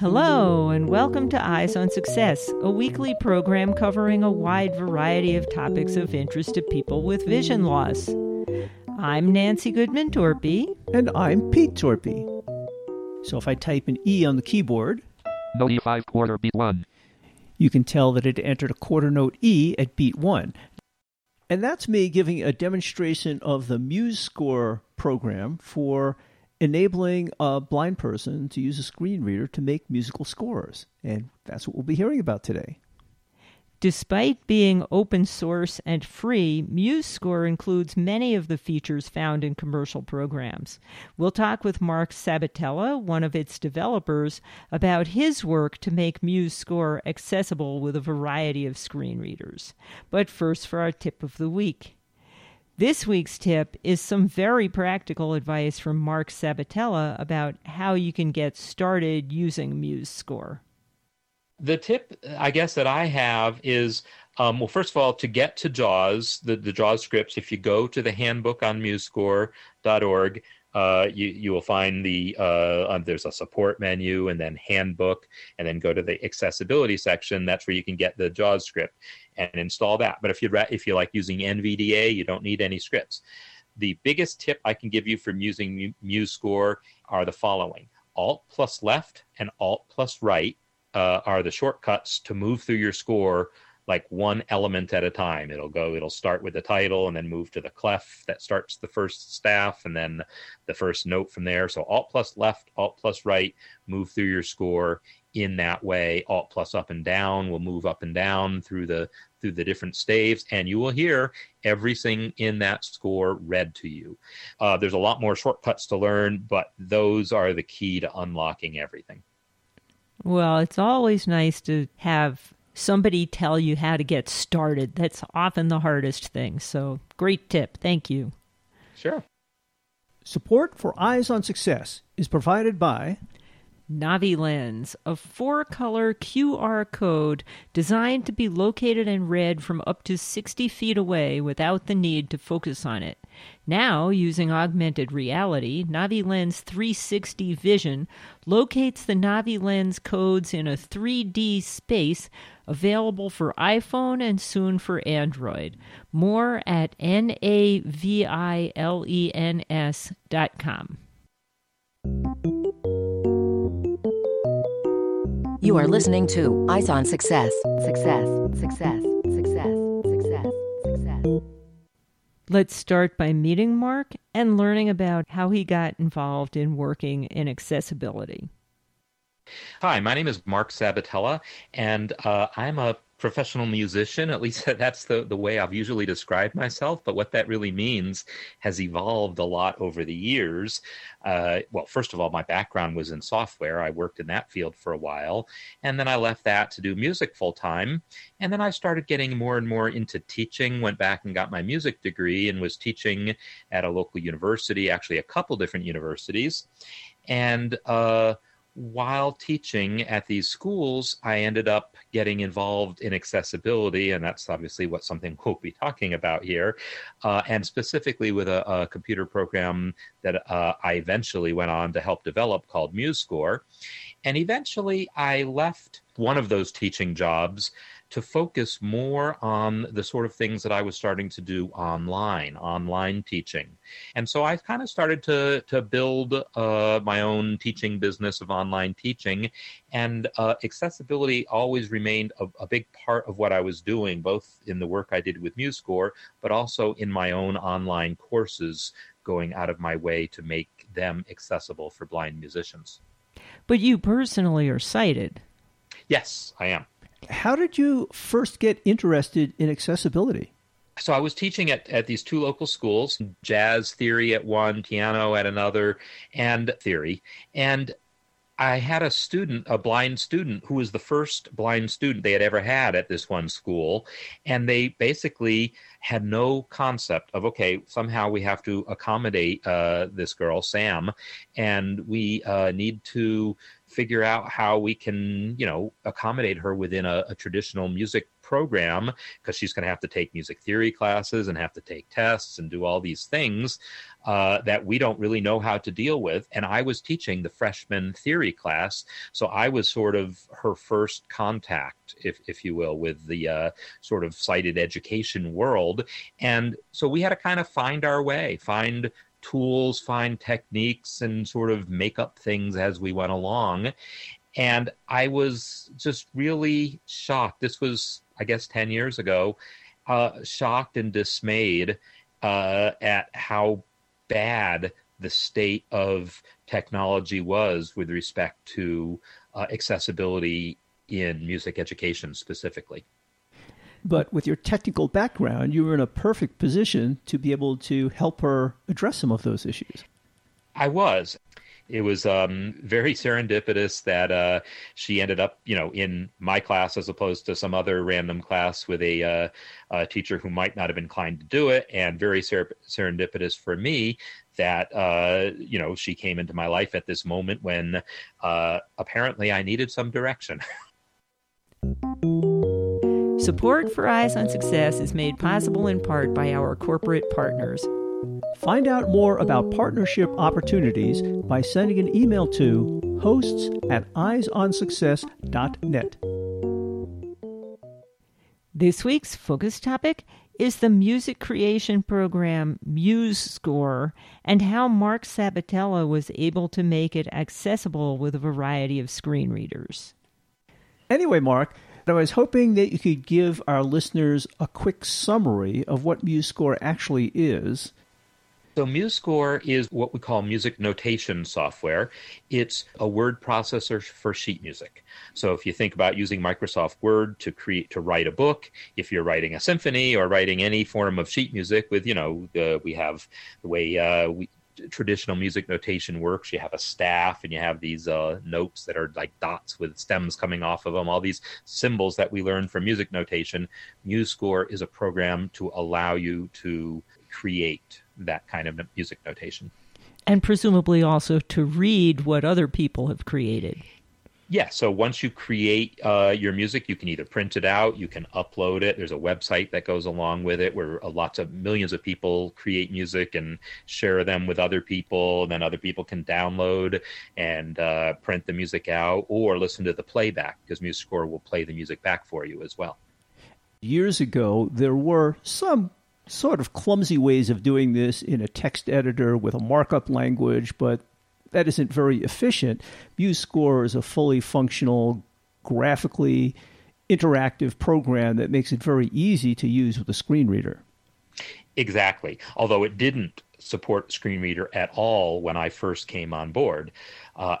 Hello, and welcome to Eyes on Success, a weekly program covering a wide variety of topics of interest to people with vision loss. I'm Nancy Goodman-Torpy. And I'm Pete Torpy. So if I type an E on the keyboard, note E5 quarter beat 1, you can tell that it entered a quarter note E at beat 1. And that's me giving a demonstration of the MuseScore program for enabling a blind person to use a screen reader to make musical scores. And that's what we'll be hearing about today. Despite being open source and free, MuseScore includes many of the features found in commercial programs. We'll talk with Mark Sabatella, one of its developers, about his work to make MuseScore accessible with a variety of screen readers. But first, for our tip of the week. This week's tip is some very practical advice from Mark Sabatella about how you can get started using MuseScore. The tip, I guess, that I have is, well, first of all, to get to JAWS, the JAWS scripts, if you go to the handbook on MuseScore.org, you will find there's a support menu and then handbook, and then go to the accessibility section. That's where you can get the JAWS script and install that. But if you like using NVDA, you don't need any scripts. The biggest tip I can give you from using MuseScore are the following. Alt plus left and Alt plus right. Are the shortcuts to move through your score like one element at a time. It'll start with the title and then move to the clef that starts the first staff and then the first note from there. So Alt plus left, Alt plus right, move through your score in that way. Alt plus up and down will move up and down through the different staves, and you will hear everything in that score read to you. There's a lot more shortcuts to learn, but those are the key to unlocking everything. Well, it's always nice to have somebody tell you how to get started. That's often the hardest thing. So great tip. Thank you. Sure. Support for Eyes on Success is provided by NaviLens, a 4-color QR code designed to be located and read from up to 60 feet away without the need to focus on it. Now, using augmented reality, NaviLens 360 Vision locates the NaviLens codes in a 3D space available for iPhone and soon for Android. More at NaviLens.com. You are listening to Eyes on Success. Success, success, success, success, success. Let's start by meeting Mark and learning about how he got involved in working in accessibility. Hi, my name is Mark Sabatella, and I'm a professional musician. At least that's the way I've usually described myself, but what that really means has evolved a lot over the years. Well, first of all, my background was in software. I worked in that field for a while, and then I left that to do music full-time, and then I started getting more and more into teaching, went back and got my music degree, and was teaching at a local university, actually a couple different universities, and while teaching at these schools, I ended up getting involved in accessibility, and that's obviously something we'll be talking about here, and specifically with a computer program that I eventually went on to help develop called MuseScore. And eventually, I left one of those teaching jobs to focus more on the sort of things that I was starting to do online teaching. And so I kind of started to build my own teaching business of online teaching, and accessibility always remained a big part of what I was doing, both in the work I did with MuseScore, but also in my own online courses, going out of my way to make them accessible for blind musicians. But you personally are sighted. Yes, I am. How did you first get interested in accessibility? So I was teaching at these two local schools, jazz theory at one, piano at another, and theory. And I had a blind student, who was the first blind student they had ever had at this one school. And they basically had no concept of, okay, somehow we have to accommodate this girl, Sam, and we need to figure out how we can, accommodate her within a traditional music program, because she's going to have to take music theory classes and have to take tests and do all these things that we don't really know how to deal with. And I was teaching the freshman theory class, so I was sort of her first contact, if you will, with the sort of sighted education world. And so we had to kind of find our way, find tools, find techniques, and sort of make up things as we went along. And I was just really shocked. This was, I guess, 10 years ago, shocked and dismayed at how bad the state of technology was with respect to accessibility in music education specifically. But with your technical background, you were in a perfect position to be able to help her address some of those issues. I was. It was very serendipitous that she ended up, you know, in my class as opposed to some other random class with a teacher who might not have been inclined to do it, and very serendipitous for me that, you know, she came into my life at this moment when apparently I needed some direction. Support for Eyes on Success is made possible in part by our corporate partners. Find out more about partnership opportunities by sending an email to hosts@eyesonsuccess.net. This week's focus topic is the music creation program MuseScore and how Mark Sabatella was able to make it accessible with a variety of screen readers. Anyway, Mark, I was hoping that you could give our listeners a quick summary of what MuseScore actually is. So MuseScore is what we call music notation software. It's a word processor for sheet music. So if you think about using Microsoft Word to write a book, if you're writing a symphony or writing any form of sheet music with, you know, we have the way traditional music notation works. You have a staff and you have these notes that are like dots with stems coming off of them, all these symbols that we learn from music notation. MuseScore is a program to allow you to create that kind of music notation. And presumably also to read what other people have created. Yeah, so once you create your music, you can either print it out, you can upload it. There's a website that goes along with it where lots of millions of people create music and share them with other people. And then other people can download and print the music out or listen to the playback, because MuseScore will play the music back for you as well. Years ago, there were some sort of clumsy ways of doing this in a text editor with a markup language, but that isn't very efficient. MuseScore is a fully functional, graphically interactive program that makes it very easy to use with a screen reader. Exactly, although it didn't support screen reader at all when I first came on board.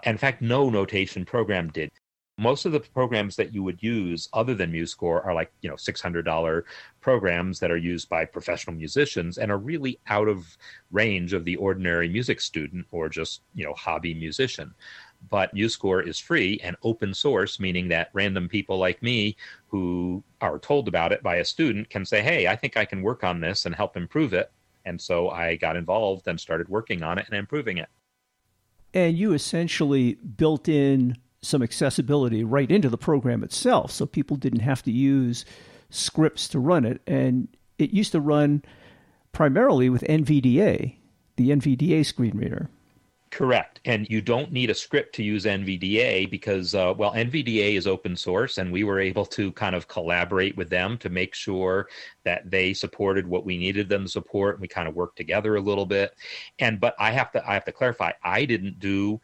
In fact, no notation program did. Most of the programs that you would use other than MuseScore are like, you know, $600 programs that are used by professional musicians and are really out of range of the ordinary music student or just, you know, hobby musician. But MuseScore is free and open source, meaning that random people like me who are told about it by a student can say, hey, I think I can work on this and help improve it. And so I got involved and started working on it and improving it. And you essentially built in some accessibility right into the program itself, so people didn't have to use scripts to run it. And it used to run primarily with NVDA, the NVDA screen reader. Correct. And you don't need a script to use NVDA because, well, NVDA is open source, and we were able to kind of collaborate with them to make sure that they supported what we needed them to support. And we kind of worked together a little bit. But I have to clarify, I didn't do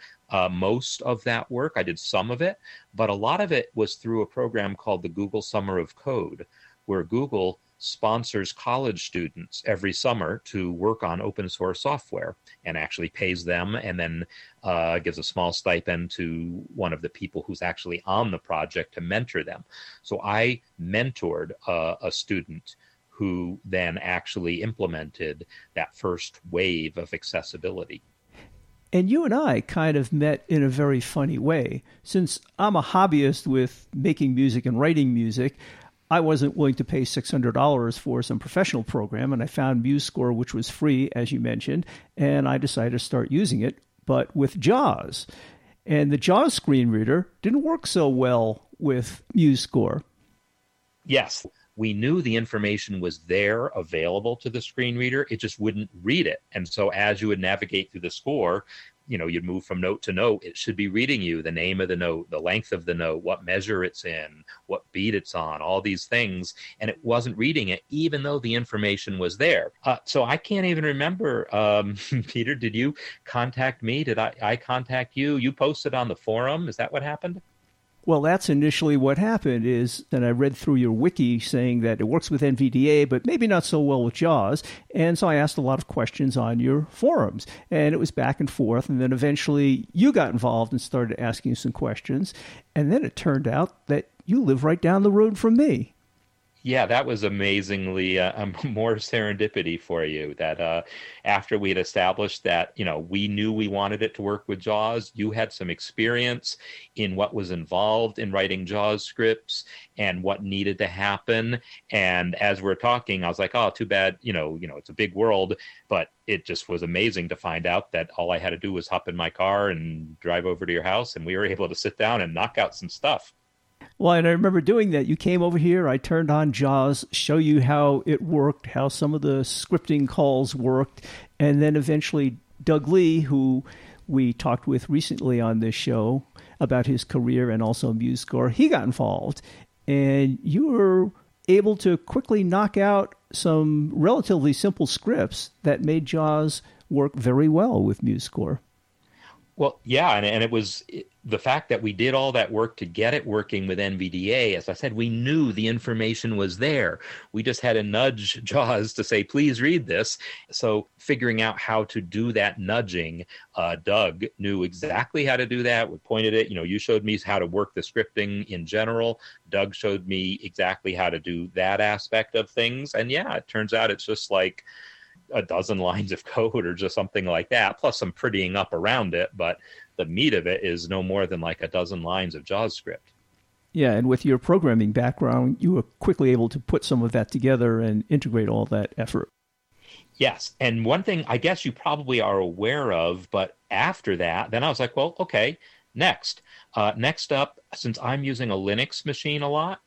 most of that work. I did some of it, but a lot of it was through a program called the Google Summer of Code, where Google sponsors college students every summer to work on open source software and actually pays them and then gives a small stipend to one of the people who's actually on the project to mentor them. So I mentored a student who then actually implemented that first wave of accessibility. And you and I kind of met in a very funny way. Since I'm a hobbyist with making music and writing music, I wasn't willing to pay $600 for some professional program, and I found MuseScore, which was free, as you mentioned, and I decided to start using it, but with JAWS. And the JAWS screen reader didn't work so well with MuseScore. yes, we knew the information was there available to the screen reader. It just wouldn't read it. And so as you would navigate through the score, you know, you'd move from note to note. It should be reading you the name of the note, the length of the note, what measure it's in, what beat it's on, all these things. And it wasn't reading it, even though the information was there. So I can't even remember, Peter, did you contact me? Did I contact you? You posted on the forum. Is that what happened? Well, that's initially what happened is that I read through your wiki saying that it works with NVDA, but maybe not so well with JAWS. And so I asked a lot of questions on your forums, and it was back and forth. And then eventually you got involved and started asking some questions. And then it turned out that you live right down the road from me. Yeah, that was amazingly more serendipity for you that after we had established that, you know, we knew we wanted it to work with JAWS, you had some experience in what was involved in writing JAWS scripts and what needed to happen. And as we're talking, I was like, oh, too bad, you know, it's a big world, but it just was amazing to find out that all I had to do was hop in my car and drive over to your house, and we were able to sit down and knock out some stuff. Well, and I remember doing that. You came over here, I turned on JAWS, show you how it worked, how some of the scripting calls worked, and then eventually Doug Lee, who we talked with recently on this show about his career and also MuseScore, he got involved, and you were able to quickly knock out some relatively simple scripts that made JAWS work very well with MuseScore. Well, yeah, and it was the fact that we did all that work to get it working with NVDA. As I said, we knew the information was there. We just had to nudge JAWS to say, please read this. So figuring out how to do that nudging, Doug knew exactly how to do that. We pointed it. You know, you showed me how to work the scripting in general. Doug showed me exactly how to do that aspect of things. And yeah, it turns out it's just like a dozen lines of code or just something like that, plus some prettying up around it. But the meat of it is no more than like a dozen lines of JAWS script. Yeah, and with your programming background, you were quickly able to put some of that together and integrate all that effort. Yes, and one thing I guess you probably are aware of, but after that, then I was like, well, okay, next. Next up, since I'm using a Linux machine a lot,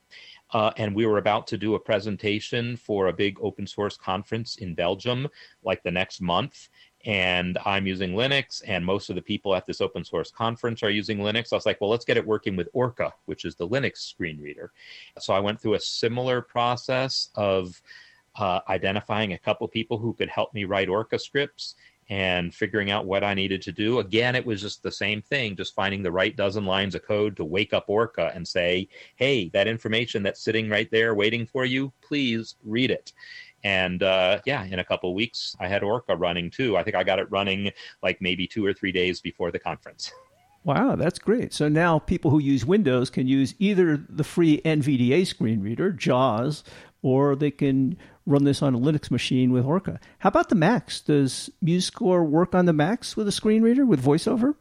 and we were about to do a presentation for a big open source conference in Belgium, like the next month. And I'm using Linux, and most of the people at this open source conference are using Linux. I was like, well, let's get it working with Orca, which is the Linux screen reader. So I went through a similar process of identifying a couple people who could help me write Orca scripts and figuring out what I needed to do. Again, it was just the same thing, just finding the right dozen lines of code to wake up Orca and say, hey, that information that's sitting right there waiting for you, please read it. And yeah, in a couple of weeks, I had Orca running too. I think I got it running like maybe 2 or 3 days before the conference. Wow, that's great. So now people who use Windows can use either the free NVDA screen reader, JAWS, or they can run this on a Linux machine with Orca. How about the Macs? Does MuseScore work on the Macs with a screen reader, with VoiceOver?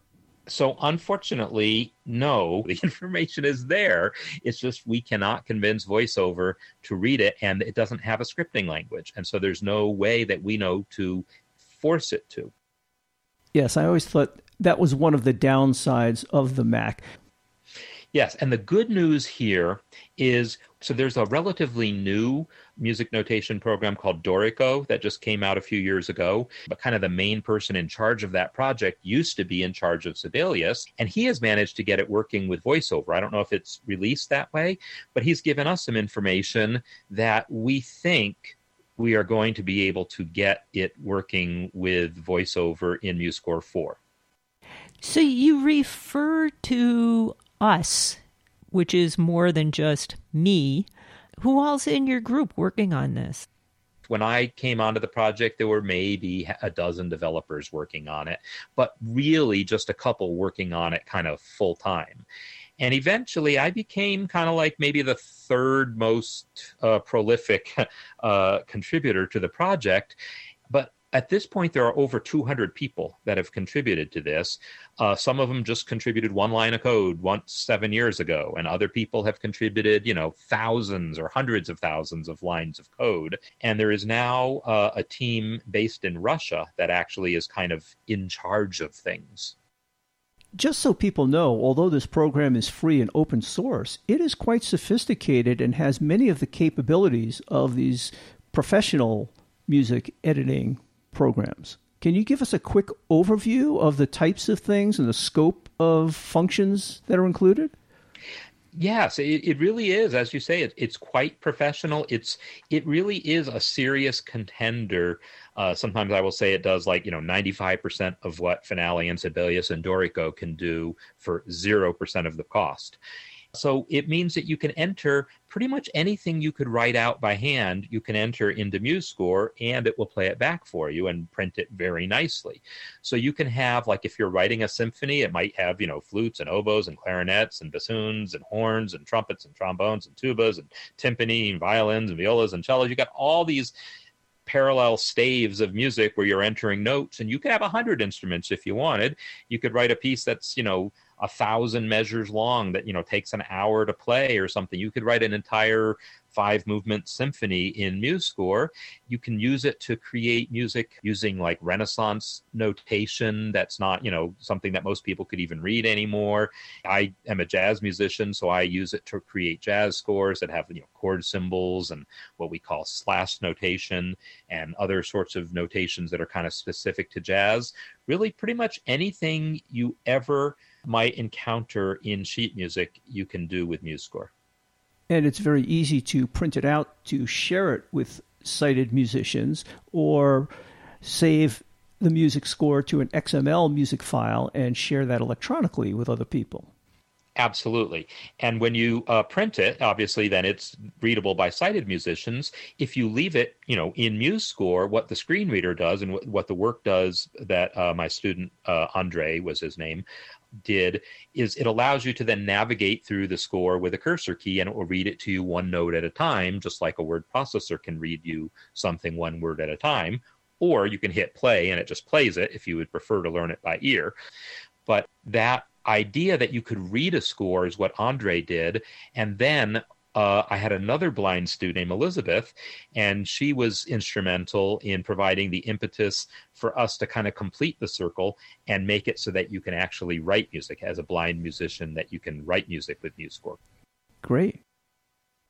So unfortunately, no, the information is there. It's just we cannot convince VoiceOver to read it, and it doesn't have a scripting language. And so there's no way that we know to force it to. Yes, I always thought that was one of the downsides of the Mac. Yes, and the good news here is, so there's a relatively new music notation program called Dorico that just came out a few years ago, but kind of the main person in charge of that project used to be in charge of Sibelius, and he has managed to get it working with VoiceOver. I don't know if it's released that way, but he's given us some information that we think we are going to be able to get it working with VoiceOver in MuseScore 4. So you refer to us, which is more than just me. Who all's in your group working on this? When I came onto the project, there were maybe a dozen developers working on it, but really just a couple working on it kind of full time. And eventually I became kind of like maybe the third most prolific contributor to the project. But at this point, there are over 200 people that have contributed to this. Some of them just contributed one line of code once 7 years ago, and other people have contributed, you know, thousands or hundreds of thousands of lines of code. And there is now a team based in Russia that actually is kind of in charge of things. Just so people know, although this program is free and open source, it is quite sophisticated and has many of the capabilities of these professional music editing programs. Can you give us a quick overview of the types of things and the scope of functions that are included? Yes, it really is. As you say, it's quite professional. It really is a serious contender. Sometimes I will say it does 95% of what Finale and Sibelius and Dorico can do for 0% of the cost. So it means that you can enter pretty much anything you could write out by hand. You can enter into MuseScore and it will play it back for you and print it very nicely. So you can have, if you're writing a symphony, it might have, flutes and oboes and clarinets and bassoons and horns and trumpets and trombones and tubas and timpani and violins and violas and cellos. You got all these parallel staves of music where you're entering notes, and you could have 100 instruments if you wanted. You could write a piece that's, 1,000 measures long that, takes an hour to play or something. You could write an entire 5-movement symphony in MuseScore. You can use it to create music using Renaissance notation. That's not, something that most people could even read anymore. I am a jazz musician, so I use it to create jazz scores that have, chord symbols and what we call slash notation and other sorts of notations that are kind of specific to jazz. Really, pretty much anything you ever might encounter in sheet music, you can do with MuseScore. And it's very easy to print it out, to share it with sighted musicians, or save the music score to an XML music file and share that electronically with other people. Absolutely. And when you print it, obviously, then it's readable by sighted musicians. If you leave it, in MuseScore, what the screen reader does and what the work does that my student, Andre was his name, did, is it allows you to then navigate through the score with a cursor key, and it will read it to you one note at a time, just like a word processor can read you something one word at a time. Or you can hit play and it just plays it if you would prefer to learn it by ear. But that idea that you could read a score is what Andre did. And then I had another blind student named Elizabeth, and she was instrumental in providing the impetus for us to kind of complete the circle and make it so that you can actually write music as a blind musician, that you can write music with MuseScore. Great.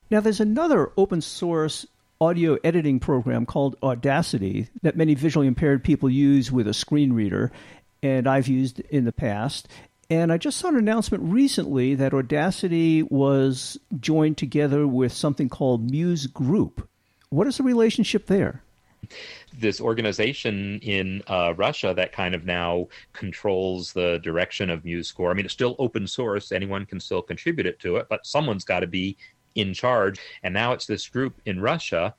Now, there's another open source audio editing program called Audacity that many visually impaired people use with a screen reader, and I've used in the past. And I just saw an announcement recently that Audacity was joined together with something called Muse Group. What is the relationship there? This organization in Russia that kind of now controls the direction of MuseScore. I mean, it's still open source. Anyone can still contribute it to it, but someone's got to be in charge. And now it's this group in Russia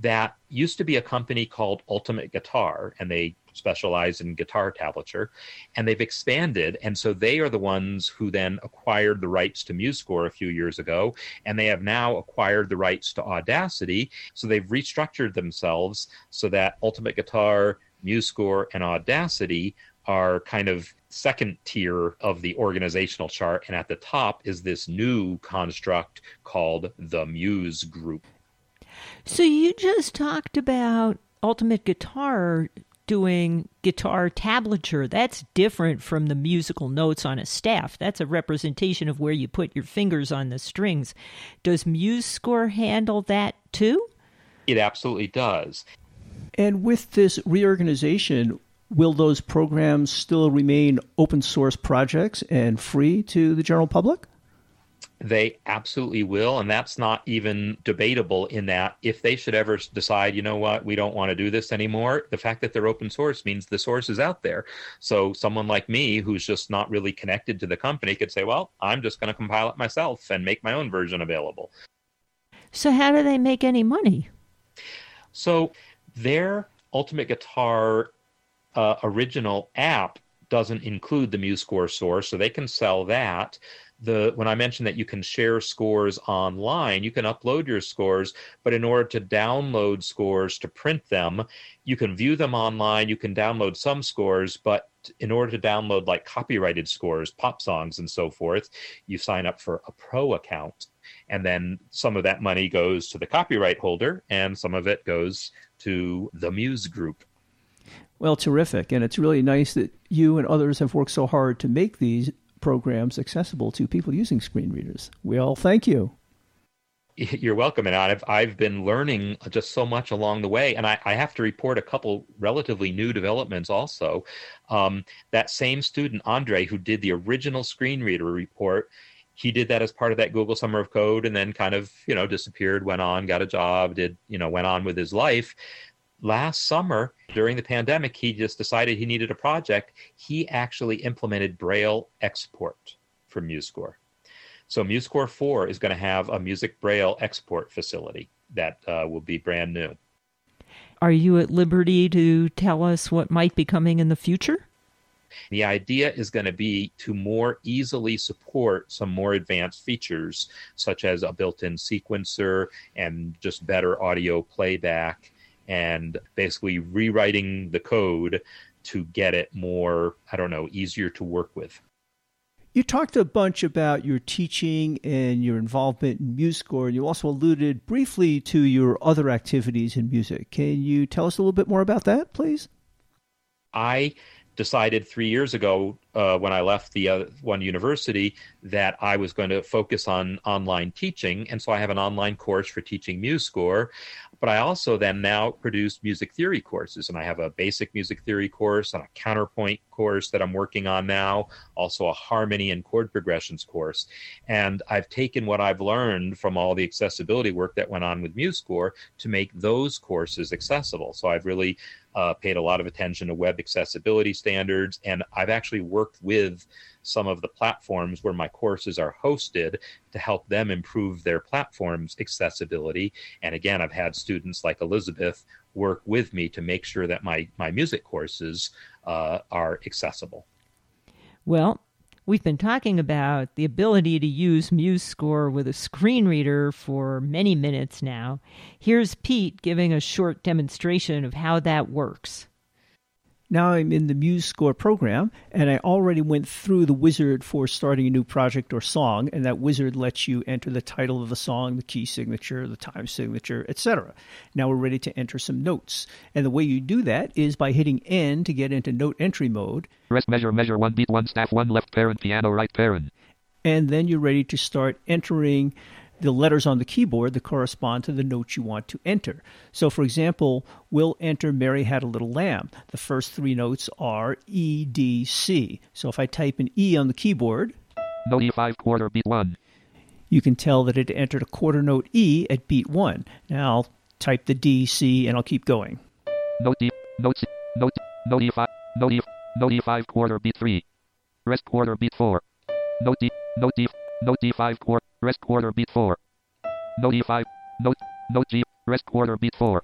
that used to be a company called Ultimate Guitar, and they specialize in guitar tablature, and they've expanded. And so they are the ones who then acquired the rights to MuseScore a few years ago, and they have now acquired the rights to Audacity. So they've restructured themselves so that Ultimate Guitar, MuseScore, and Audacity are kind of second tier of the organizational chart. And at the top is this new construct called the Muse Group. So you just talked about Ultimate Guitar doing guitar tablature. That's different from the musical notes on a staff. That's a representation of where you put your fingers on the strings. Does MuseScore handle that too? It absolutely does. And with this reorganization, will those programs still remain open source projects and free to the general public? They absolutely will, and that's not even debatable, in that if they should ever decide, you know what, we don't want to do this anymore, the fact that they're open source means the source is out there. So someone like me, who's just not really connected to the company, could say, well, I'm just going to compile it myself and make my own version available. So how do they make any money? So their Ultimate Guitar original app doesn't include the MuseScore source, so they can sell that. When I mentioned that you can share scores online, you can upload your scores, but in order to download scores to print them, you can view them online, you can download some scores, but in order to download copyrighted scores, pop songs and so forth, you sign up for a pro account. And then some of that money goes to the copyright holder and some of it goes to the Muse Group. Well, terrific. And it's really nice that you and others have worked so hard to make these programs accessible to people using screen readers. Well, thank you. You're welcome. And I've been learning just so much along the way. And I have to report a couple relatively new developments also. That same student, Andre, who did the original screen reader report, he did that as part of that Google Summer of Code and then kind of, you know, disappeared, went on, got a job, went on with his life. Last summer, during the pandemic, he just decided he needed a project. He actually implemented Braille export for MuseScore. So MuseScore 4 is going to have a music Braille export facility that will be brand new. Are you at liberty to tell us what might be coming in the future? The idea is going to be to more easily support some more advanced features, such as a built-in sequencer and just better audio playback, and basically rewriting the code to get it more, easier to work with. You talked a bunch about your teaching and your involvement in MuseScore, and you also alluded briefly to your other activities in music. Can you tell us a little bit more about that, please? I decided 3 years ago when I left the one university that I was going to focus on online teaching. And so I have an online course for teaching MuseScore, but I also then now produce music theory courses. And I have a basic music theory course and a counterpoint course that I'm working on now, also a harmony and chord progressions course. And I've taken what I've learned from all the accessibility work that went on with MuseScore to make those courses accessible. So I've really paid a lot of attention to web accessibility standards, and I've actually worked with some of the platforms where my courses are hosted to help them improve their platform's accessibility. And again, I've had students like Elizabeth work with me to make sure that my music courses are accessible. Well, we've been talking about the ability to use MuseScore with a screen reader for many minutes now. Here's Pete giving a short demonstration of how that works. Now I'm in the MuseScore program, and I already went through the wizard for starting a new project or song, and that wizard lets you enter the title of the song, the key signature, the time signature, etc. Now we're ready to enter some notes. And the way you do that is by hitting N to get into note entry mode. Rest measure, one beat, one staff, one left parent, piano, right parent. And then you're ready to start entering the letters on the keyboard that correspond to the notes you want to enter. So, for example, we'll enter Mary Had a Little Lamb. The first three notes are E, D, C. So if I type an E on the keyboard, note E5 quarter beat 1, you can tell that it entered a quarter note E at beat 1. Now I'll type the D, C, and I'll keep going. Note D, note C, note E5, note E5 quarter beat 3, rest quarter beat 4, note D, note D, note D5 quarter, rest quarter beat 4. Note E5, note G, rest quarter beat 4.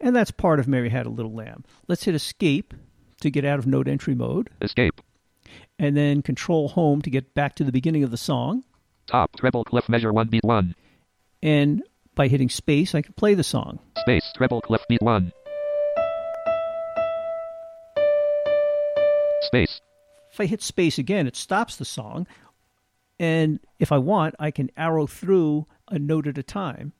And that's part of Mary Had a Little Lamb. Let's hit escape to get out of note entry mode. Escape. And then control home to get back to the beginning of the song. Top, treble clef measure 1 beat 1. And by hitting space, I can play the song. Space, treble clef beat 1. Space. If I hit space again, it stops the song. And if I want, I can arrow through a note at a time.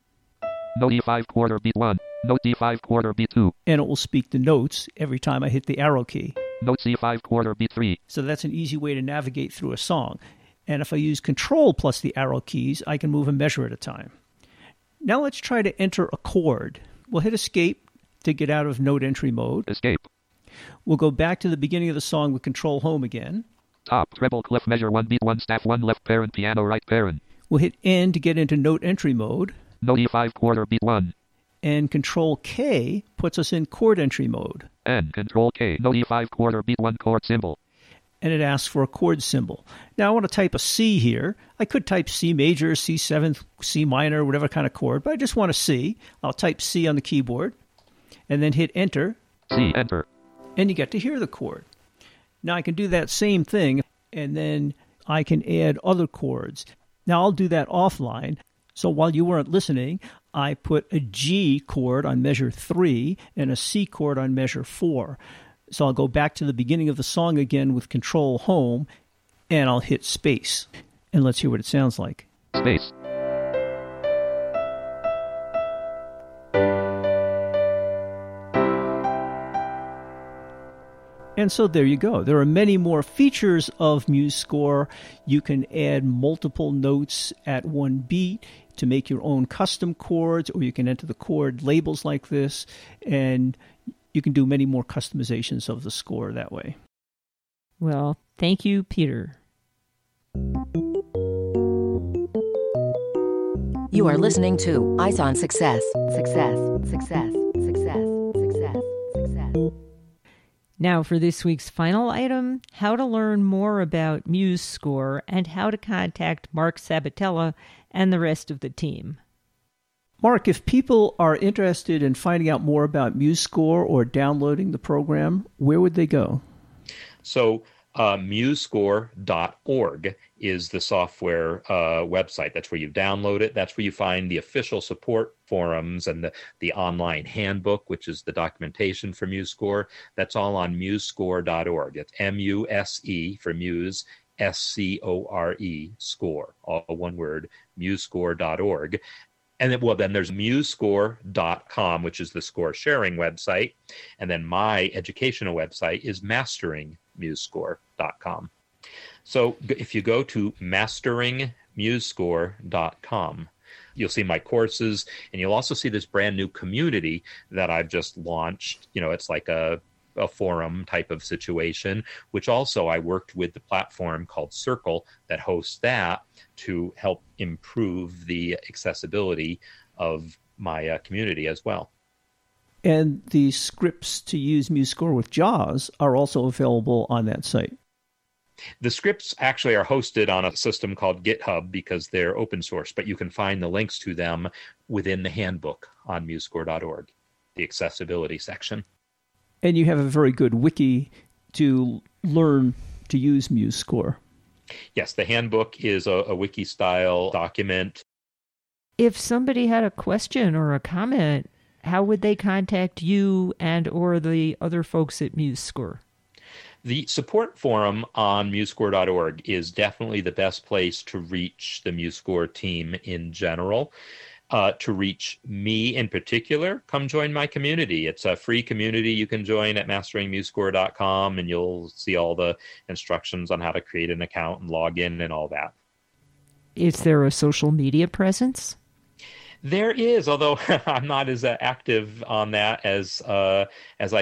Note E5 quarter beat 1. Note D5 quarter beat 2. And it will speak the notes every time I hit the arrow key. Note C5 quarter beat 3. So that's an easy way to navigate through a song. And if I use control plus the arrow keys, I can move a measure at a time. Now let's try to enter a chord. We'll hit escape to get out of note entry mode. Escape. We'll go back to the beginning of the song with control home again. Top, treble clef measure 1 beat 1 staff 1 left parent piano right parent. We'll hit N to get into note entry mode. Note E5 quarter beat 1. And control K puts us in chord entry mode. N control K note E5 quarter beat 1 chord symbol. And it asks for a chord symbol. Now I want to type a C here. I could type C major, C seventh, C minor, whatever kind of chord, but I just want a C. I'll type C on the keyboard and then hit enter. C enter. And you get to hear the chord. Now I can do that same thing, and then I can add other chords. Now I'll do that offline. So while you weren't listening, I put a G chord on measure 3 and a C chord on measure 4. So I'll go back to the beginning of the song again with control home, and I'll hit space. And let's hear what it sounds like. Space. And so there you go. There are many more features of MuseScore. You can add multiple notes at one beat to make your own custom chords, or you can enter the chord labels like this, and you can do many more customizations of the score that way. Well, thank you, Peter. You are listening to Eyes on Success. Success, success, success, success, success. Now for this week's final item, how to learn more about MuseScore and how to contact Mark Sabatella and the rest of the team. Mark, if people are interested in finding out more about MuseScore or downloading the program, where would they go? So MuseScore.org is the software website. That's where you download it. That's where you find the official support forums and the online handbook, which is the documentation for MuseScore. That's all on MuseScore.org. It's M-U-S-E for Muse, S-C-O-R-E, score, all one word, MuseScore.org. And then, well, then there's MuseScore.com, which is the score sharing website. And then my educational website is MasteringMuseScore.com. So if you go to MasteringMuseScore.com, you'll see my courses, and you'll also see this brand new community that I've just launched. You know, it's like a forum type of situation, which also I worked with the platform called Circle that hosts that to help improve the accessibility of my community as well. And the scripts to use MuseScore with JAWS are also available on that site. The scripts actually are hosted on a system called GitHub because they're open source, but you can find the links to them within the handbook on MuseScore.org, the accessibility section. And you have a very good wiki to learn to use MuseScore. Yes, the handbook is a wiki-style document. If somebody had a question or a comment, how would they contact you and or the other folks at MuseScore? The support forum on MuseScore.org is definitely the best place to reach the MuseScore team in general. To reach me in particular, come join my community. It's a free community you can join at MasteringMuseScore.com, and you'll see all the instructions on how to create an account and log in and all that. Is there a social media presence? There is, although I'm not as active on that as I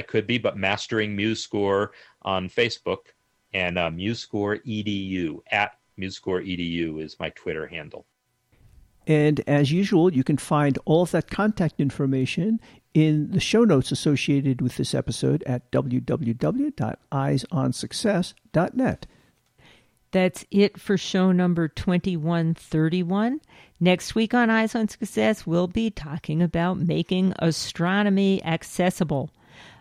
could be, but Mastering MuseScore on Facebook and MuseScore.edu, at MuseScore.edu is my Twitter handle. And as usual, you can find all of that contact information in the show notes associated with this episode at www.eyesonsuccess.net. That's it for show number 2131. Next week on Eyes on Success, we'll be talking about making astronomy accessible.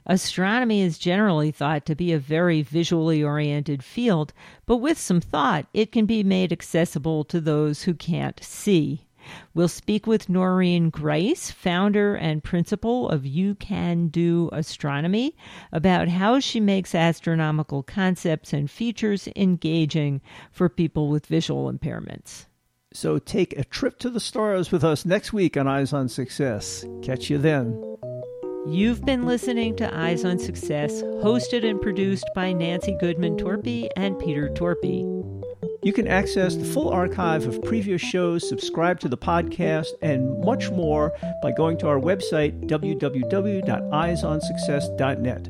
Astronomy is generally thought to be a very visually oriented field, but with some thought, it can be made accessible to those who can't see. We'll speak with Noreen Grice, founder and principal of You Can Do Astronomy, about how she makes astronomical concepts and features engaging for people with visual impairments. So take a trip to the stars with us next week on Eyes on Success. Catch you then. You've been listening to Eyes on Success, hosted and produced by Nancy Goodman-Torpy and Peter Torpy. You can access the full archive of previous shows, subscribe to the podcast, and much more by going to our website, www.eyesonsuccess.net.